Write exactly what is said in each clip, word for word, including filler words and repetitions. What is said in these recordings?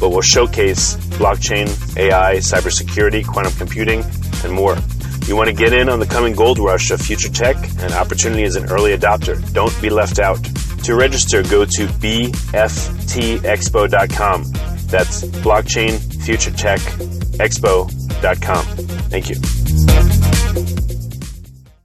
but will showcase blockchain, A I, cybersecurity, quantum computing, and more. You want to get in on the coming gold rush of future tech and opportunity as an early adopter. Don't be left out. To register, go to B F T expo dot com. That's blockchain, future tech, expo dot com. Thank you.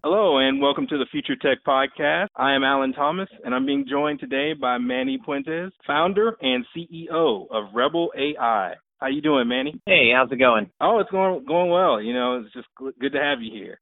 Hello, and welcome to the Future Tech Podcast. I am Alan Thomas, and I'm being joined today by Manny Puentes, founder and C E O of Rebel A I. How you doing, Manny? Hey, how's it going? Oh, it's going going well. You know, it's just good to have you here.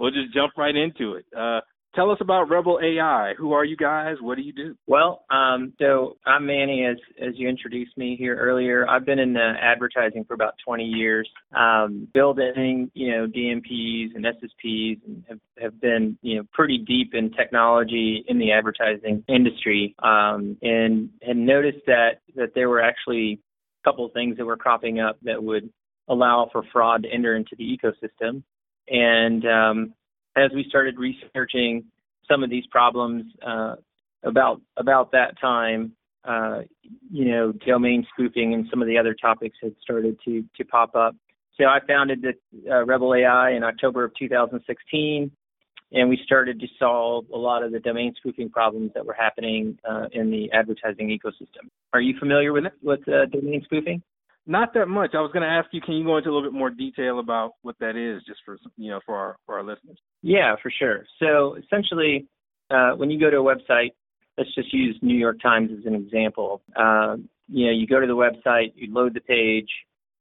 We'll just jump right into it. Uh, tell us about Rebel A I. Who are you guys? What do you do? Well, um, so I'm Manny, as, as you introduced me here earlier. I've been in uh, advertising for about twenty years, um, building, you know, D M Ps and S S Ps, and have, have been, you know, pretty deep in technology in the advertising industry, um, and had noticed that, that there were actually a couple of things that were cropping up that would allow for fraud to enter into the ecosystem. And um as we started researching some of these problems uh, about about that time, uh, you know, domain spoofing and some of the other topics had started to to pop up. So I founded the, uh, Rebel A I in October of two thousand sixteen, and we started to solve a lot of the domain spoofing problems that were happening uh, in the advertising ecosystem. Are you familiar with with uh, domain spoofing? Not that much. I was going to ask you, can you go into a little bit more detail about what that is, just for, you know, for our for our listeners? Yeah, for sure. So essentially, uh, when you go to a website, let's just use New York Times as an example. Uh, you know, you go to the website, you load the page,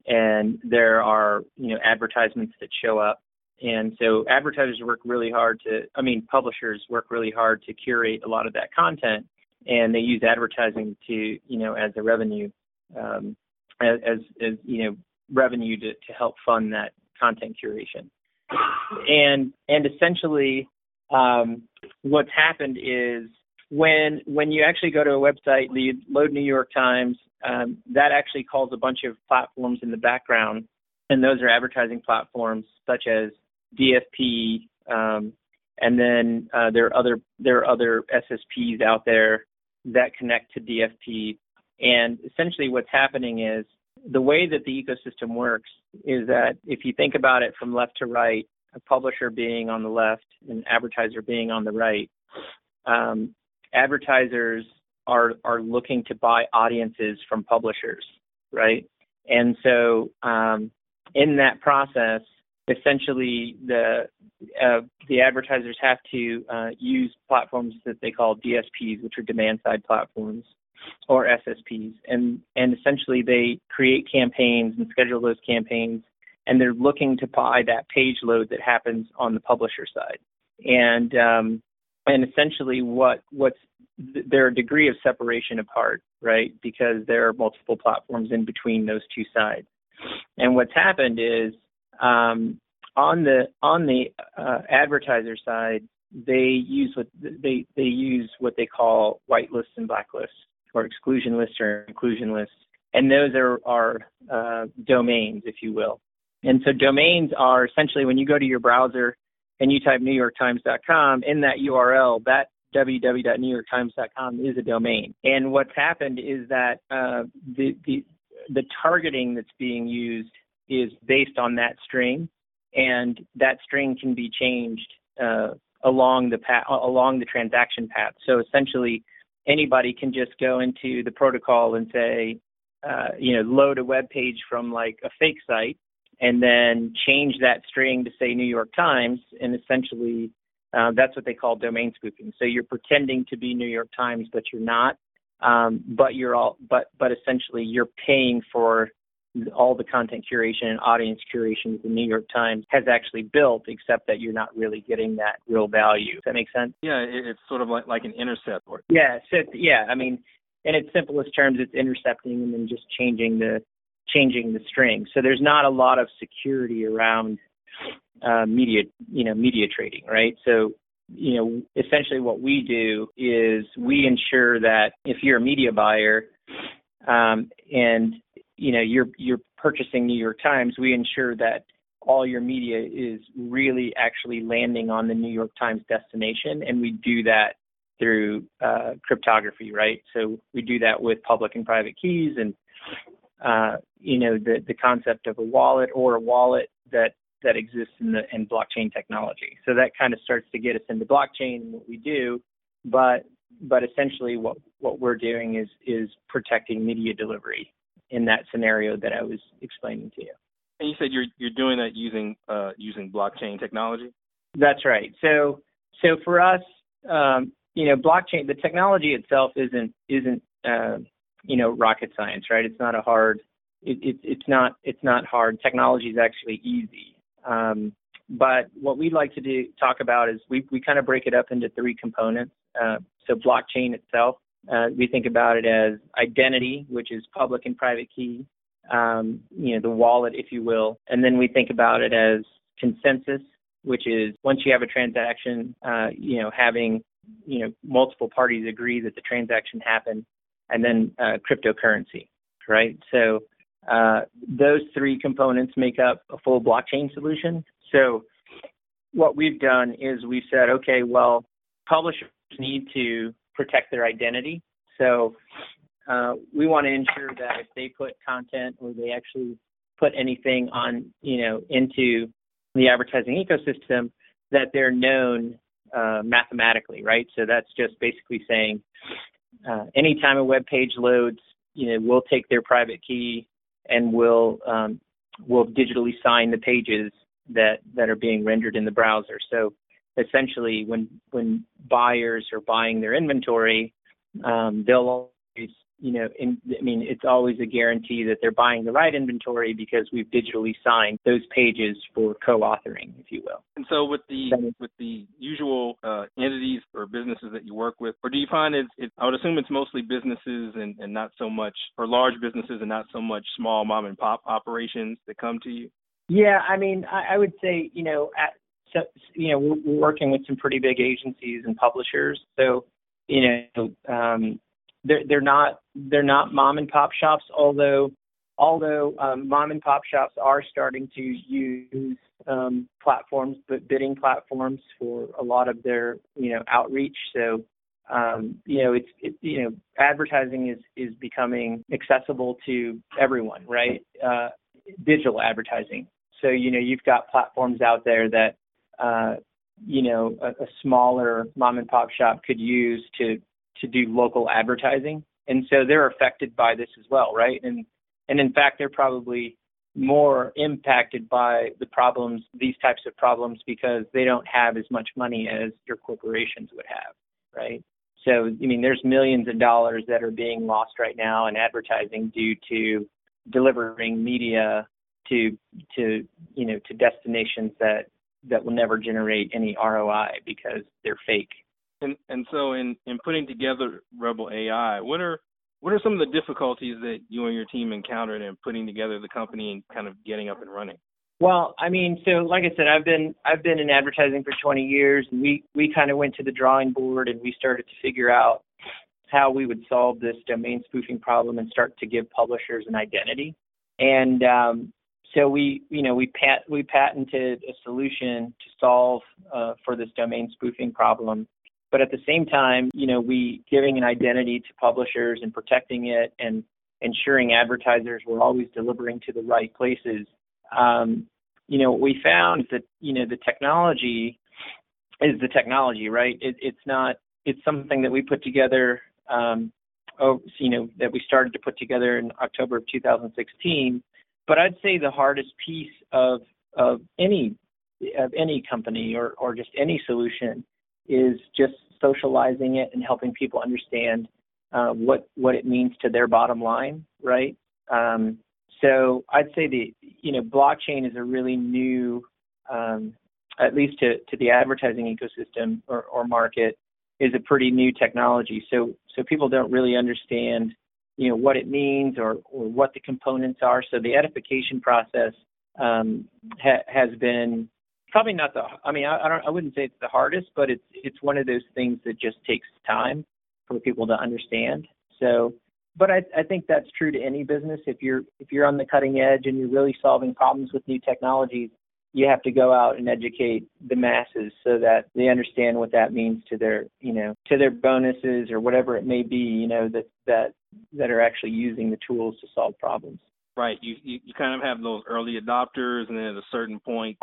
and there are, you know, advertisements that show up. And so advertisers work really hard to, I mean, publishers work really hard to curate a lot of that content, and they use advertising to, you know, as a revenue. Um, As, as you know, revenue to, to help fund that content curation, and and essentially, um, what's happened is when when you actually go to a website, you load New York Times, um, that actually calls a bunch of platforms in the background, and those are advertising platforms such as D F P, um, and then uh, there are other there are other S S Ps out there that connect to D F P. And essentially what's happening is the way that the ecosystem works is that if you think about it from left to right, a publisher being on the left and advertiser being on the right, um, advertisers are are looking to buy audiences from publishers, right? And so um, in that process, essentially the uh, the advertisers have to uh, use platforms that they call D S Ps, which are demand-side platforms. or S S Ps, and, and essentially they create campaigns and schedule those campaigns, and they're looking to buy that page load that happens on the publisher side. And um, and essentially what what's there a degree of separation apart, right? Because there are multiple platforms in between those two sides. And what's happened is um, on the on the uh, advertiser side, they use what they they use what they call white lists and blacklists, or exclusion lists or inclusion lists, and those are are uh, domains, if you will. And so domains are essentially when you go to your browser and you type New York Times dot com, in that U R L, that w w w dot new york times dot com is a domain. And what's happened is that uh, the, the the targeting that's being used is based on that string, and that string can be changed uh, along the path, along the transaction path. So essentially, anybody can just go into the protocol and say, uh, you know, load a web page from like a fake site, and then change that string to say New York Times, and essentially uh, that's what they call domain spoofing. So you're pretending to be New York Times, but you're not. Um, but you're all, but but essentially you're paying for all the content curation and audience curation that the New York Times has actually built, except that you're not really getting that real value. Does that make sense? Yeah, it's sort of like, like an intercept. Or- yeah, so yeah. I mean, in its simplest terms, it's intercepting and then just changing the. changing the string. So there's not a lot of security around uh, media, you know, media trading, right? So, you know, essentially what we do is we ensure that if you're a media buyer um, and, you know, you're you're purchasing New York Times, we ensure that all your media is really actually landing on the New York Times destination. And we do that through uh, cryptography, right? So we do that with public and private keys and, Uh, you know, the, the concept of a wallet or a wallet that, that exists in the in blockchain technology. So that kind of starts to get us into blockchain and what we do, but but essentially what, what we're doing is is protecting media delivery in that scenario that I was explaining to you. And you said you're you're doing that using uh, using blockchain technology? That's right. So so for us, um, you know, blockchain, the technology itself isn't isn't uh, you know, rocket science, right? It's not a hard, it, it, it's not, it's not hard. Technology is actually easy. Um, but what we like to do, talk about is we, we kind of break it up into three components. Uh, so blockchain itself, uh, we think about it as identity, which is public and private key, um, you know, the wallet, if you will. And then we think about it as consensus, which is once you have a transaction, uh, you know, having, you know, multiple parties agree that the transaction happened. And then uh, cryptocurrency, right? So uh, those three components make up a full blockchain solution. So what we've done is we've said, okay, well, publishers need to protect their identity. So uh, we want to ensure that if they put content or they actually put anything on, you know, into the advertising ecosystem, that they're known uh, mathematically, right? So that's just basically saying, Uh, anytime a web page loads, you know, we'll take their private key and we'll um, we'll digitally sign the pages that, that are being rendered in the browser. So essentially, when when buyers are buying their inventory, um, they'll always, you know, in, I mean, it's always a guarantee that they're buying the right inventory because we've digitally signed those pages for co-authoring, if you will. And so with the with the usual uh, entities or businesses that you work with, or do you find it's, it, I would assume it's mostly businesses and, and not so much, or large businesses and not so much small mom and pop operations that come to you? Yeah, I mean, I, I would say, you know, at, so, you know, we're, we're working with some pretty big agencies and publishers. So, you know, um, They're they're not they're not mom and pop shops, although although um, mom and pop shops are starting to use um, platforms, but bidding platforms for a lot of their you know outreach. So um, you know it's it, you know advertising is, is becoming accessible to everyone, right? Uh, digital advertising. So you know you've got platforms out there that uh, you know a, a smaller mom and pop shop could use to. to do local advertising. And so they're affected by this as well, right? And and in fact, they're probably more impacted by the problems, these types of problems, because they don't have as much money as your corporations would have, right? So, I mean, there's millions of dollars that are being lost right now in advertising due to delivering media to, to you know, to destinations that, that will never generate any R O I because they're fake. And and so in, in putting together Rebel A I, what are what are some of the difficulties that you and your team encountered in putting together the company and kind of getting up and running? Well, I mean, so like I said, I've been I've been in advertising for twenty years, and we, we kind of went to the drawing board and we started to figure out how we would solve this domain spoofing problem and start to give publishers an identity. And um, so we you know we pat we patented a solution to solve uh, for this domain spoofing problem. But at the same time, you know, we giving an identity to publishers and protecting it and ensuring advertisers were always delivering to the right places. Um, you know, what we found is that, you know, the technology is the technology, right? It, it's not, it's something that we put together, um, oh, you know, that we started to put together in October of two thousand sixteen. But I'd say the hardest piece of, of any, of any company or, or just any solution is just socializing it and helping people understand uh, what what it means to their bottom line, right? Um, so I'd say the you know blockchain is a really new, um, at least to, to the advertising ecosystem or, or market, is a pretty new technology. So so people don't really understand you know what it means or, or what the components are. So the edification process um, ha- has been. Probably not the. I mean, I, I don't. I wouldn't say it's the hardest, but it's it's one of those things that just takes time for people to understand. So, but I, I think that's true to any business. If you're if you're on the cutting edge and you're really solving problems with new technologies, you have to go out and educate the masses so that they understand what that means to their you know to their bonuses or whatever it may be. You know that that that are actually using the tools to solve problems. Right. You you, you kind of have those early adopters, and then at a certain point.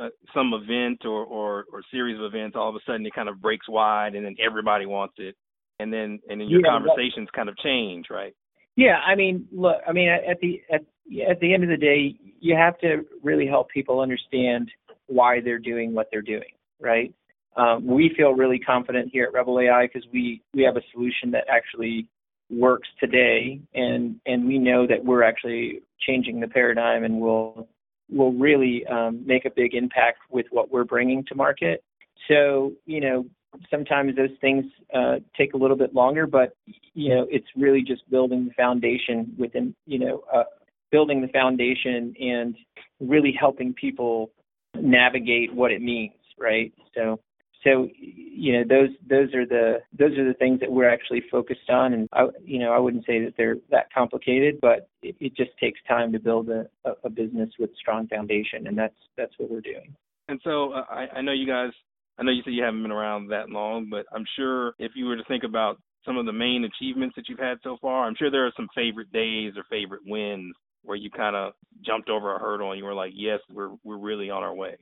Uh, some event or, or, or series of events, all of a sudden it kind of breaks wide and then everybody wants it. And then, and then your yeah, conversations that, kind of change, right? Yeah. I mean, look, I mean, at the, at, at the end of the day, you have to really help people understand why they're doing what they're doing. Right. Um, we feel really confident here at Rebel A I because we, we have a solution that actually works today. And, and we know that we're actually changing the paradigm and we'll, will really um, make a big impact with what we're bringing to market. So, you know, sometimes those things uh, take a little bit longer, but, you know, it's really just building the foundation within, you know, uh, building the foundation and really helping people navigate what it means, right? So, so, you know, those, those are the, those are the things that we're actually focused on. And, I, you know, I wouldn't say that they're that complicated, but it, it just takes time to build a, a business with strong foundation. And that's, that's what we're doing. And so uh, I, I know you guys, I know you said you haven't been around that long, but I'm sure if you were to think about some of the main achievements that you've had so far, I'm sure there are some favorite days or favorite wins where you kind of jumped over a hurdle and you were like, yes, we're, we're really on our way.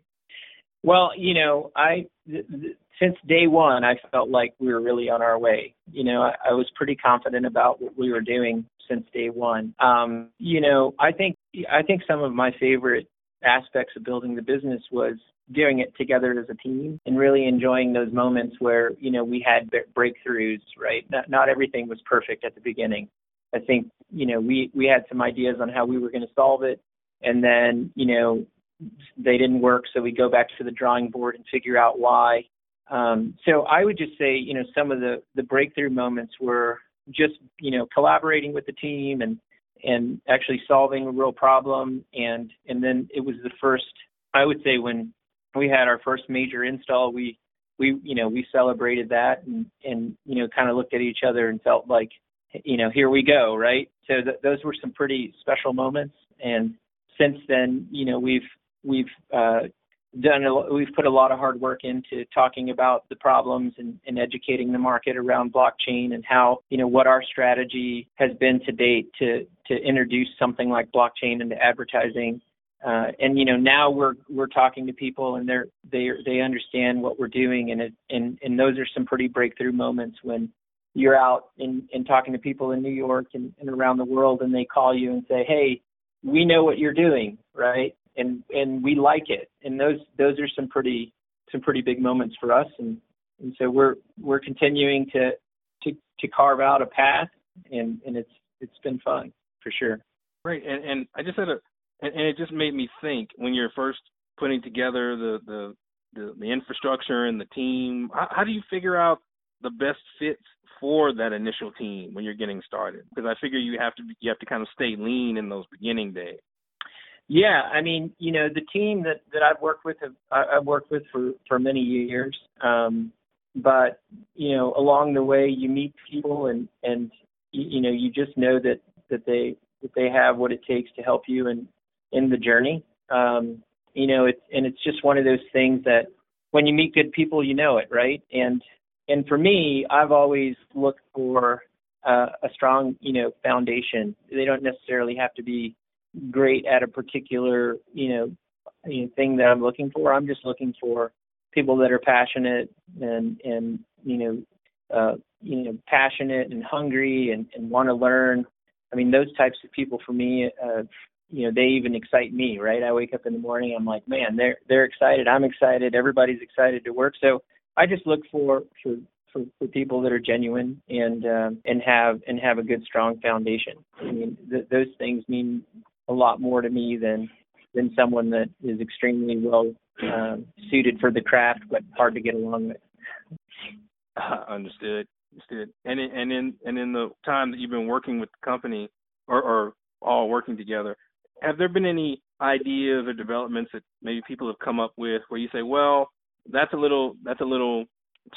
Well, you know, I th- th- since day one, I felt like we were really on our way. You know, I, I was pretty confident about what we were doing since day one. Um, you know, I think I think some of my favorite aspects of building the business was doing it together as a team and really enjoying those moments where, you know, we had b- breakthroughs, right? Not, not everything was perfect at the beginning. I think, you know, we, we had some ideas on how we were going to solve it. And then, you know, they didn't work, so we go back to the drawing board and figure out why. Um, so I would just say, you know, some of the, the breakthrough moments were just, you know, collaborating with the team and, and actually solving a real problem. And, and then it was the first, I would say when we had our first major install, we, we, you know, we celebrated that and, and, you know, kind of looked at each other and felt like, you know, here we go. Right. So th- those were some pretty special moments. And since then, you know, we've, We've uh, done. A, we've put a lot of hard work into talking about the problems and, and educating the market around blockchain and how you know what our strategy has been to date to to introduce something like blockchain into advertising. Uh, and you know now we're we're talking to people and they're they they understand what we're doing and it, and and those are some pretty breakthrough moments when you're out and, and talking to people in New York and, and around the world and they call you and say, hey, we know what you're doing, right? And and we like it, and those those are some pretty some pretty big moments for us, and, and so we're we're continuing to to, to carve out a path, and, and it's it's been fun for sure. Right, and and I just had a and, and it just made me think when you're first putting together the the the, the infrastructure and the team. How, how do you figure out the best fits for that initial team when you're getting started? Because I figure you have to you have to kind of stay lean in those beginning days. Yeah, I mean, you know, the team that, that I've worked with, have, I've worked with for, for many years. Um, but, you know, along the way, you meet people and, and you know, you just know that, that they that they have what it takes to help you in, in the journey. Um, you know, it's, and it's just one of those things that when you meet good people, you know it, right? And and for me, I've always looked for uh, a strong, you know, foundation. They don't necessarily have to be great at a particular, you know, thing that I'm looking for. I'm just looking for people that are passionate and, and you know, uh, you know, passionate and hungry and, and want to learn. I mean, those types of people for me, uh, you know, they even excite me, right? I wake up in the morning, I'm like, man, they're they're excited. I'm excited. Everybody's excited to work. So I just look for for, for, for people that are genuine and um, and have and have a good, strong foundation. I mean, th- those things mean a lot more to me than than someone that is extremely well uh, suited for the craft but hard to get along with. Uh, understood, understood. And in, and in and in the time that you've been working with the company, or, or all working together, have there been any ideas or developments that maybe people have come up with where you say, well, that's a little that's a little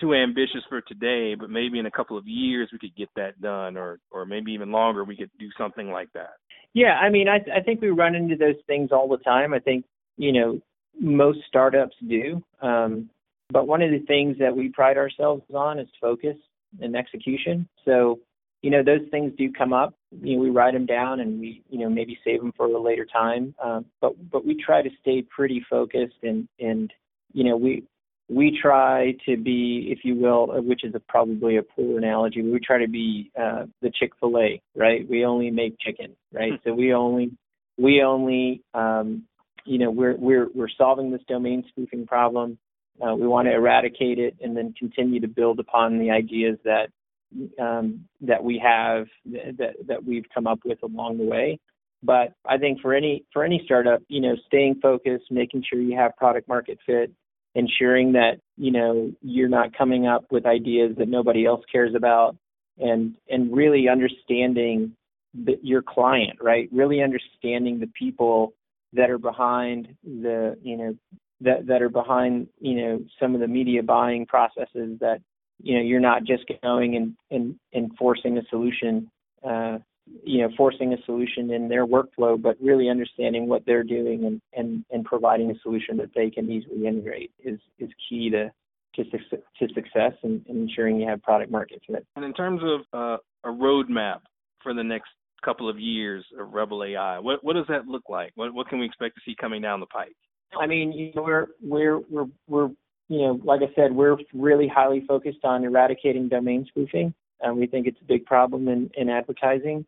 too ambitious for today, but maybe in a couple of years we could get that done, or or maybe even longer we could do something like that? Yeah, I mean, I, I think we run into those things all the time. I think, you know, most startups do. Um, but one of the things that we pride ourselves on is focus and execution. So, you know, those things do come up. You know, we write them down and we, you know, maybe save them for a later time. Um, but but we try to stay pretty focused and, and you know, we we try to be, if you will, which is a, probably a poor analogy, we try to be uh, the Chick-fil-A, right? We only make chicken, right? So we only, we only, um, you know, we're we're we're solving this domain spoofing problem. Uh, we want to eradicate it and then continue to build upon the ideas that um, that we have that that we've come up with along the way. But I think for any for any startup, you know, staying focused, making sure you have product market fit, ensuring that, you know, you're not coming up with ideas that nobody else cares about, and and really understanding the, your client, right? Really understanding the people that are behind the, you know, that, that are behind, you know, some of the media buying processes that, you know, you're not just going and, and, and forcing a solution, uh, you know, forcing a solution in their workflow, but really understanding what they're doing and, and, and providing a solution that they can easily integrate is, is key to to, to success and, and ensuring you have product market fit. And in terms of uh, a roadmap for the next couple of years of Rebel A I, what what does that look like? What what can we expect to see coming down the pike? I mean, you know, we're we're we're we're you know, like I said, we're really highly focused on eradicating domain spoofing. Um, we think it's a big problem in, in advertising.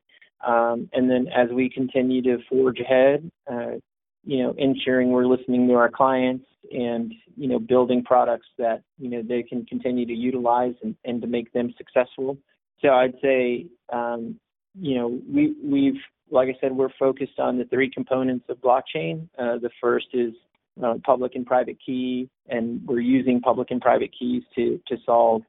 Um, and then as we continue to forge ahead, uh, you know, ensuring we're listening to our clients and, you know, building products that, you know, they can continue to utilize and, and to make them successful. So I'd say, um, you know, we, we've, like I said, we're focused on the three components of blockchain. Uh, the first is uh, public and private key, and we're using public and private keys to, to solve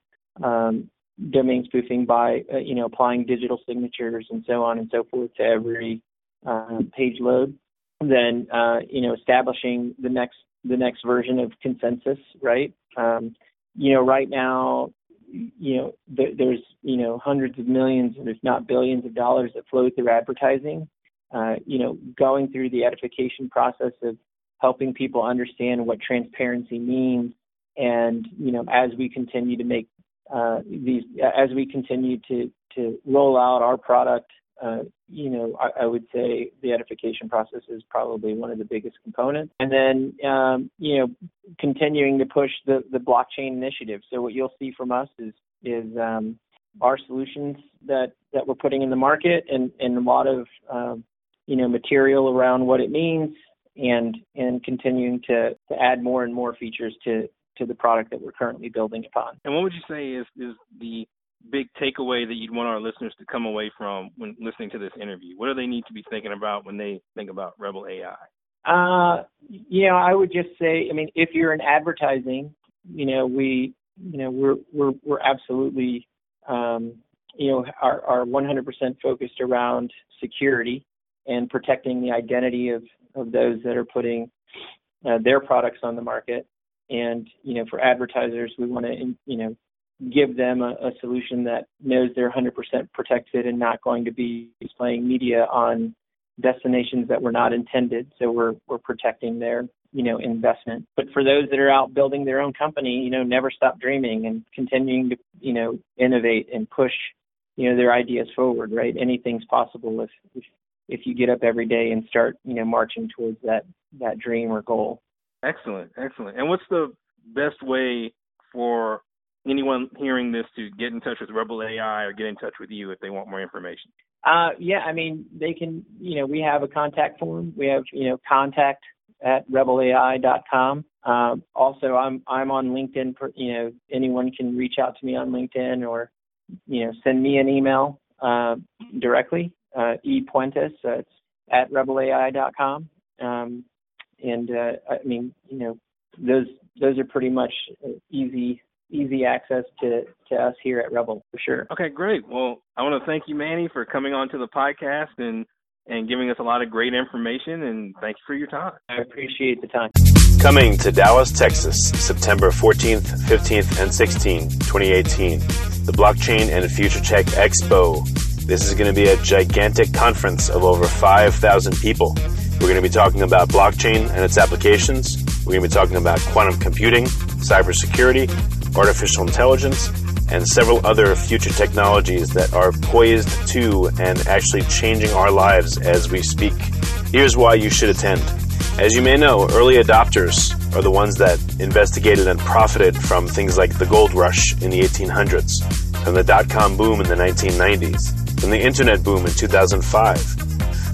um domain spoofing by, uh, you know, applying digital signatures and so on and so forth to every uh, page load. And then, uh, you know, establishing the next the next version of consensus, right? Um, you know, right now, you know, th- there's, you know, hundreds of millions, if not billions of dollars that flow through advertising. Uh, you know, going through the edification process of helping people understand what transparency means. And, you know, as we continue to make Uh, these, as we continue to, to roll out our product, uh, you know, I, I would say the edification process is probably one of the biggest components. And then, um, you know, continuing to push the, the blockchain initiative. So what you'll see from us is is um, our solutions that, that we're putting in the market, and, and a lot of, um, you know, material around what it means, and and continuing to, to add more and more features to to the product that we're currently building upon. And what would you say is, is the big takeaway that you'd want our listeners to come away from when listening to this interview? What do they need to be thinking about when they think about Rebel A I? Uh, you know, I would just say, I mean, if you're in advertising, you know, we, you know, we're we're we're absolutely, um, you know, are are one hundred percent focused around security and protecting the identity of of those that are putting uh, their products on the market. And you know, for advertisers, we want to, you know, give them a, a solution that knows they're one hundred percent protected and not going to be displaying media on destinations that were not intended. So we're we're protecting their, you know, investment. But for those that are out building their own company, you know, never stop dreaming and continuing to, you know, innovate and push, you know, their ideas forward. Right? Anything's possible if if, if you get up every day and start, you know, marching towards that that dream or goal. Excellent, excellent. And what's the best way for anyone hearing this to get in touch with Rebel A I or get in touch with you if they want more information? Uh, yeah, I mean, they can, you know, we have a contact form. We have, you know, contact at rebel A I dot com. Um, also, I'm I'm on LinkedIn. For, you know, anyone can reach out to me on LinkedIn or, you know, send me an email uh, directly, uh, E Puentes, uh, it's at rebel A I dot com. Um, and, uh, I mean, you know, those those are pretty much easy easy access to, to us here at Rebel, for sure. Okay, great. Well, I want to thank you, Manny, for coming on to the podcast and, and giving us a lot of great information, and thank you for your time. I appreciate the time. Coming to Dallas, Texas, September fourteenth, fifteenth, and sixteenth, twenty eighteen, the Blockchain and Future Tech Expo. This is going to be a gigantic conference of over five thousand people. We're going to be talking about blockchain and its applications. We're going to be talking about quantum computing, cybersecurity, artificial intelligence, and several other future technologies that are poised to and actually changing our lives as we speak. Here's why you should attend. As you may know, early adopters are the ones that investigated and profited from things like the gold rush in the eighteen hundreds, and the dot-com boom in the nineteen nineties, from the internet boom in two thousand five,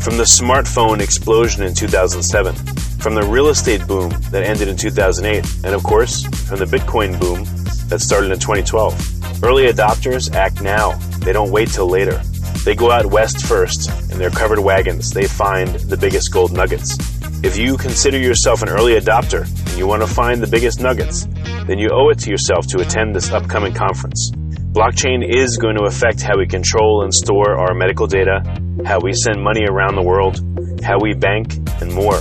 from the smartphone explosion in two thousand seven, from the real estate boom that ended in two thousand eight, and of course, from the Bitcoin boom that started in twenty twelve. Early adopters act now. They don't wait till later. They go out west first, in their covered wagons. They find the biggest gold nuggets. If you consider yourself an early adopter and you want to find the biggest nuggets, then you owe it to yourself to attend this upcoming conference. Blockchain is going to affect how we control and store our medical data, how we send money around the world, how we bank, and more.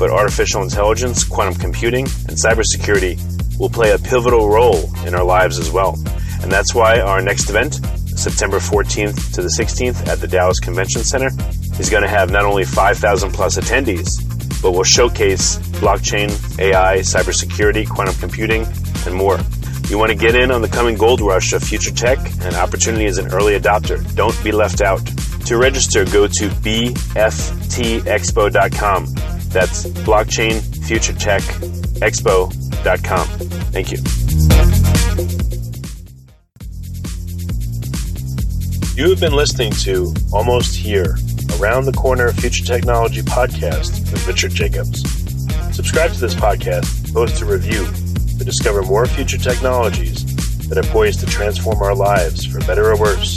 But artificial intelligence, quantum computing, and cybersecurity will play a pivotal role in our lives as well. And that's why our next event, September fourteenth to the sixteenth at the Dallas Convention Center, is going to have not only five thousand plus attendees, but will showcase blockchain, A I, cybersecurity, quantum computing, and more. You want to get in on the coming gold rush of future tech and opportunity as an early adopter. Don't be left out. To register, go to B F T expo dot com. That's blockchain future tech expo dot com. Thank you. You have been listening to Almost Here, Around the Corner Future Technology Podcast with Richard Jacobs. Subscribe to this podcast, post a review, to discover more future technologies that are poised to transform our lives for better or worse,